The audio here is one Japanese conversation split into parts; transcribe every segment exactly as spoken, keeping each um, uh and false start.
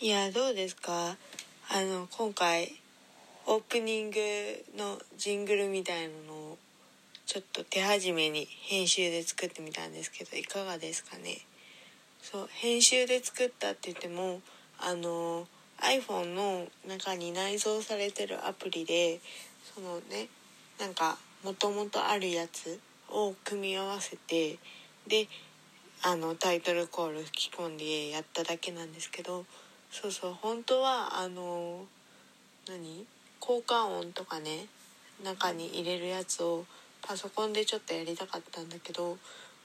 いや、どうですか、あの今回オープニングのジングルみたいなのをちょっと手始めに編集で作ってみたんですけど、いかがですかね。そう、編集で作ったって言っても、あの iPhone の中に内蔵されてるアプリで、そのね、なんか元々あるやつを組み合わせて、で、あのタイトルコール吹き込んでやっただけなんですけど、そうそう、本当はあの何効果音とかね、中に入れるやつをパソコンでちょっとやりたかったんだけど、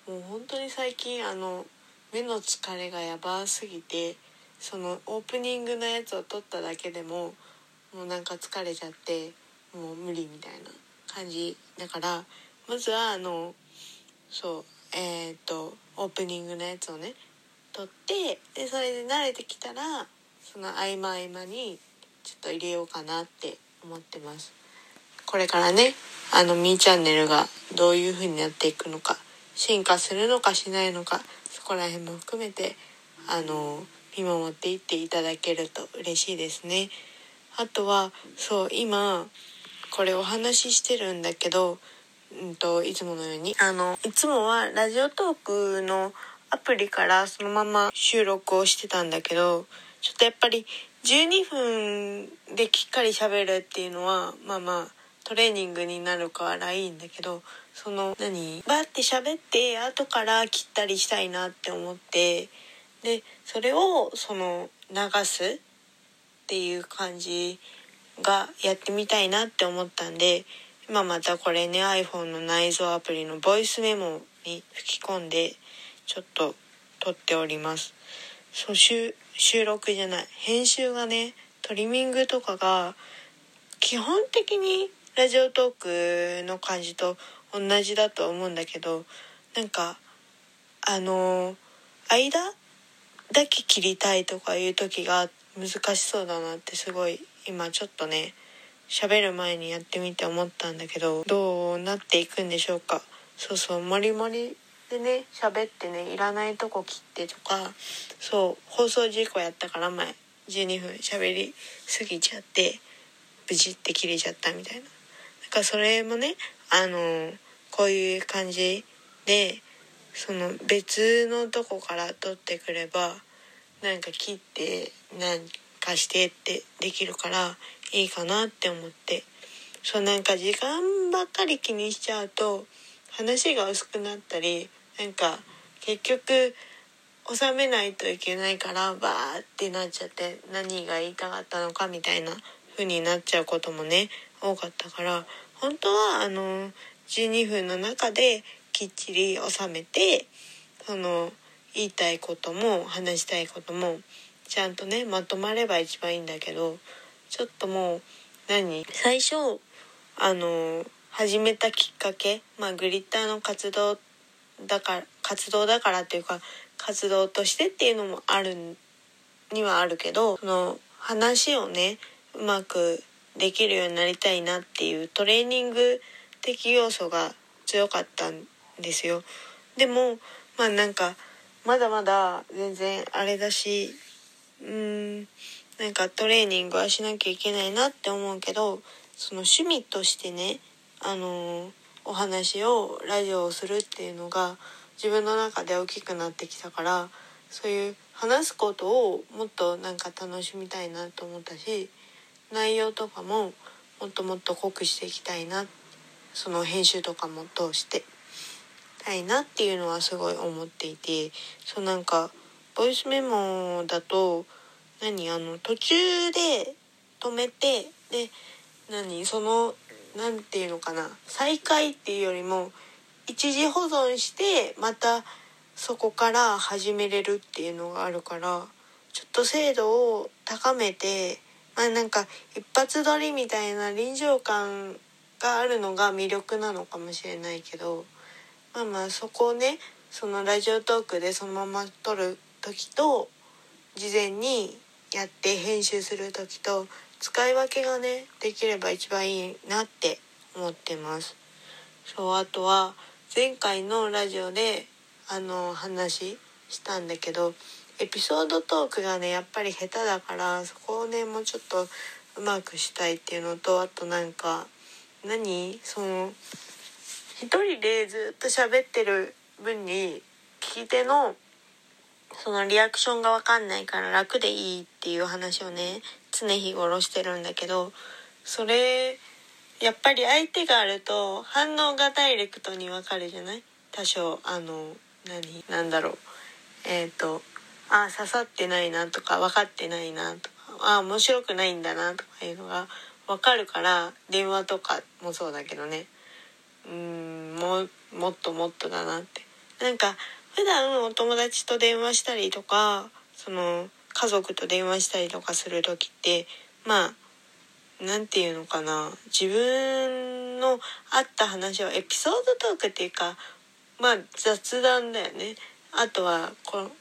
もう本当に最近あの目の疲れがやばすぎて、そのオープニングのやつを撮っただけでももうなんか疲れちゃって、もう無理みたいな感じだから、まずはあのそうえー、っとオープニングのやつをね撮って、でそれで慣れてきたらその合間合間にちょっと入れようかなって思ってます。これからね、あのみーチャンネルがどういう風になっていくのか、進化するのかしないのか、そこら辺も含めてあの見守っていっていただけると嬉しいですね。あとはそう、今これお話ししてるんだけど、うんと、いつものようにあのいつもはラジオトークのアプリからそのまま収録をしてたんだけど、ちょっとやっぱりじゅうにふんできっかり喋るっていうのはまあまあトレーニングになるからいいんだけど、その何バーって喋って後から切ったりしたいなって思って、でそれをその流すっていう感じがやってみたいなって思ったんで、今またこれね iPhone の内蔵アプリのボイスメモに吹き込んでちょっと撮っております。そう、収録じゃない編集がね、トリミングとかが基本的にラジオトークの感じと同じだと思うんだけど、なんかあの間だけ切りたいとかいう時が難しそうだなって、すごい今ちょっとね喋る前にやってみて思ったんだけど、どうなっていくんでしょうか。そうそう、もりもりでね喋ってね、いらないとこ切ってとか、そう放送事故やったから前じゅうにふん喋りすぎちゃってブチって切れちゃったみたいな。だからそれもね、あのこういう感じでその別のとこから撮ってくれば、なんか切ってなんかしてってできるからいいかなって思って、そう、なんか時間ばっかり気にしちゃうと話が薄くなったり、なんか結局収めないといけないからバーってなっちゃって、何が言いたかったのかみたいな風になっちゃうこともね多かったから、本当はあのじゅうにふんの中できっちり収めて、その言いたいことも話したいこともちゃんとねまとまれば一番いいんだけど、ちょっともう何最初あの始めたきっかけ、まあグリッターの活動だから活動だからっていうか活動としてっていうのもあるにはあるけど、その話をねうまくできるようになりたいなっていうトレーニング的要素が強かったんですよ。でもまあなんかまだまだ全然あれだし、うーんなんかトレーニングはしなきゃいけないなって思うけど、その趣味としてね、あのお話をラジオをするっていうのが自分の中で大きくなってきたから、そういう話すことをもっとなんか楽しみたいなと思ったし、内容とかももっともっと濃くしていきたいな、その編集とかも通してたいなっていうのはすごい思っていて、そうなんかボイスメモだと何あの途中で止めて、で何そのなんていうのかな、再開っていうよりも一時保存してまたそこから始めれるっていうのがあるから、ちょっと精度を高めて、まあなんか一発撮りみたいな臨場感があるのが魅力なのかもしれないけど、まあまあそこをね、そのラジオトークでそのまま撮る時と事前にやって編集する時と使い分けがねできれば一番いいなって思ってます。そう、あとは前回のラジオであの話したんだけど、エピソードトークがねやっぱり下手だから、そこをねもうちょっとうまくしたいっていうのと、あとなんか何その一人でずっと喋ってる分に聞き手のそのリアクションが分かんないから楽でいいっていう話をね常日頃してるんだけど、それやっぱり相手があると反応がダイレクトに分かるじゃない、多少あの何なんだろうえっとあ刺さってないなとか分かってないなとかあ面白くないんだなとかいうのが分かるから、電話とかもそうだけどね、うーんももっともっとだなって、なんか普段お友達と電話したりとかその家族と電話したりとかする時ってまあなんていうのかな、自分のあった話をエピソードトークっていうかまあ雑談だよね。あとはこの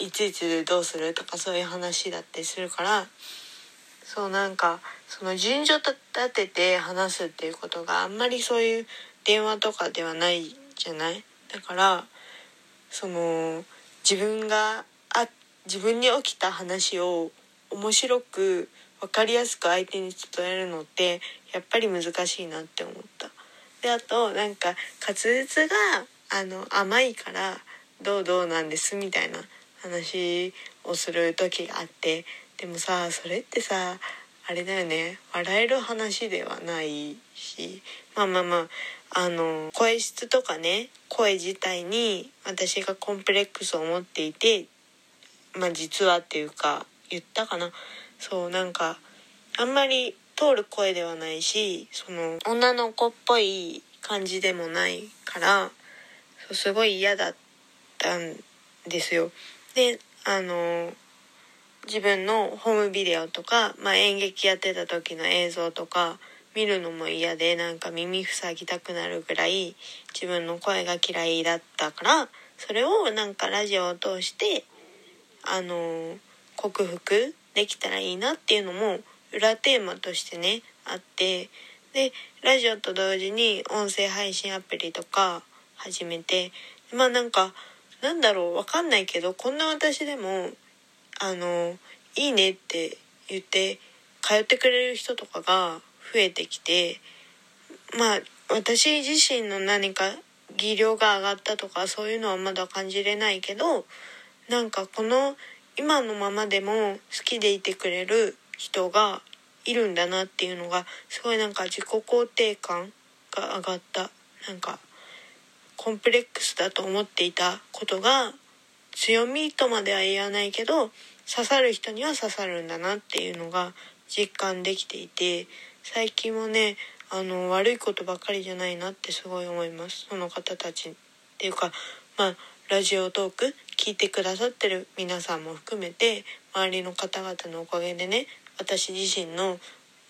いついつどうするとかそういう話だったりするから、そうなんかその順序立てて話すっていうことがあんまりそういう電話とかではないじゃない。だからその自分があ自分に起きた話を面白く分かりやすく相手に伝えるのってやっぱり難しいなって思った。であとなんか滑舌があの甘いからどうどうなんですみたいな話をする時があって、でもさそれってさあれだよね、笑える話ではないし、まあまあまああの声質とかね声自体に私がコンプレックスを持っていて、まあ実はっていうか言ったかな、そうなんかあんまり通る声ではないしその女の子っぽい感じでもないからそうすごい嫌だったんですよ。であの自分のホームビデオとか、まあ、演劇やってた時の映像とか見るのも嫌でなんか耳塞ぎたくなるぐらい自分の声が嫌いだったから、それをなんかラジオを通してあの克服できたらいいなっていうのも裏テーマとしてねあって、でラジオと同時に音声配信アプリとか始めて、まあなんかなんだろうわかんないけどこんな私でもあのいいねって言って通ってくれる人とかが増えてきて、まあ私自身の何か技量が上がったとかそういうのはまだ感じれないけど、なんかこの今のままでも好きでいてくれる人がいるんだなっていうのがすごいなんか自己肯定感が上がった。なんかコンプレックスだと思っていたことが強みとまでは言わないけど刺さる人には刺さるんだなっていうのが実感できていて、最近もねあの悪いことばかりじゃないなってすごい思います。その方たちっていうかまあラジオトーク聞いてくださってる皆さんも含めて周りの方々のおかげでね私自身の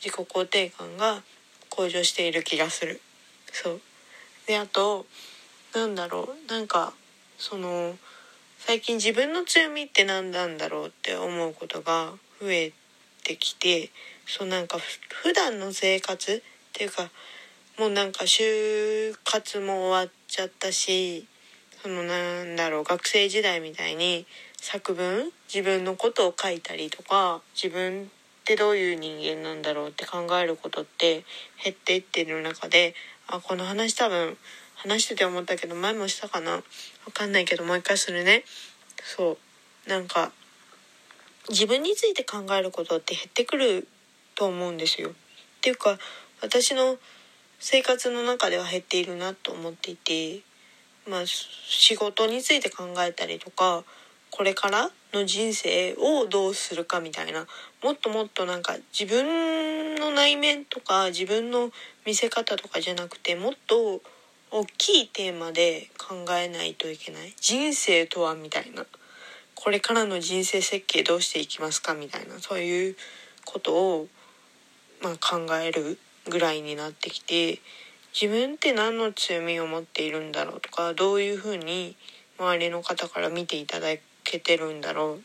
自己肯定感が向上している気がする。そうであとなんだろうなんかその最近自分の強みって何なんだろうって思うことが増えてきて、そうなんか普段の生活っていうかもうなんか就活も終わっちゃったし、そのなんだろう学生時代みたいに作文自分のことを書いたりとか自分ってどういう人間なんだろうって考えることって減っていってる中で、あこの話多分話してて思ったけど前もしたかなわかんないけどもう一回するね。そうなんか自分について考えることって減ってくると思うんですよ。っていうか私の生活の中では減っているなと思っていて、まあ仕事について考えたりとかこれからの人生をどうするかみたいな、もっともっとなんか自分の内面とか自分の見せ方とかじゃなくてもっと大きいテーマで考えないといけない。人生とはみたいな、これからの人生設計どうしていきますかみたいな、そういうことを、まあ、考えるぐらいになってきて、自分って何の強みを持っているんだろうとかどういうふうに周りの方から見ていただけてるんだろう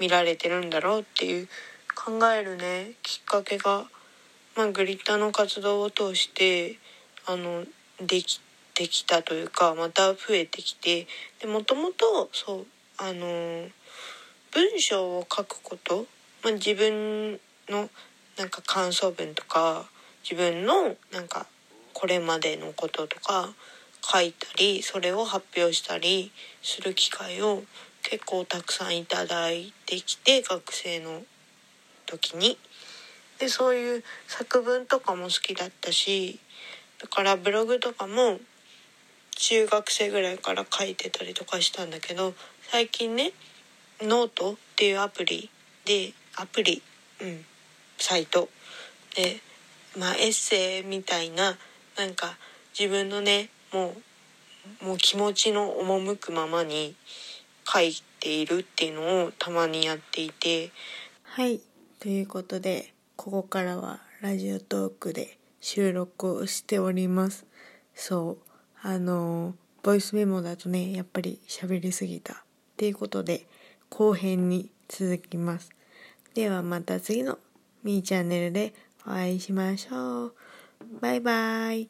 見られてるんだろうっていう考えるねきっかけが、まあ、グリッターの活動を通してあのできてできたというかまた増えてきて、でもともとそうあのー、文章を書くこと、まあ、自分のなんか感想文とか自分のなんかこれまでのこととか書いたりそれを発表したりする機会を結構たくさんいただいてきて、学生の時にでそういう作文とかも好きだったし、だからブログとかも中学生ぐらいから書いてたりとかしたんだけど、最近ねノートっていうアプリでアプリうんサイトで、まあ、エッセイみたいななんか自分のねもう、もう気持ちの赴くままに書いているっていうのをたまにやっていて、はいということでここからはラジオトークで収録をしております。そうあのボイスメモだとねやっぱり喋りすぎたっていうことで後編に続きます。ではまた次のミーチャンネルでお会いしましょう。バイバイ。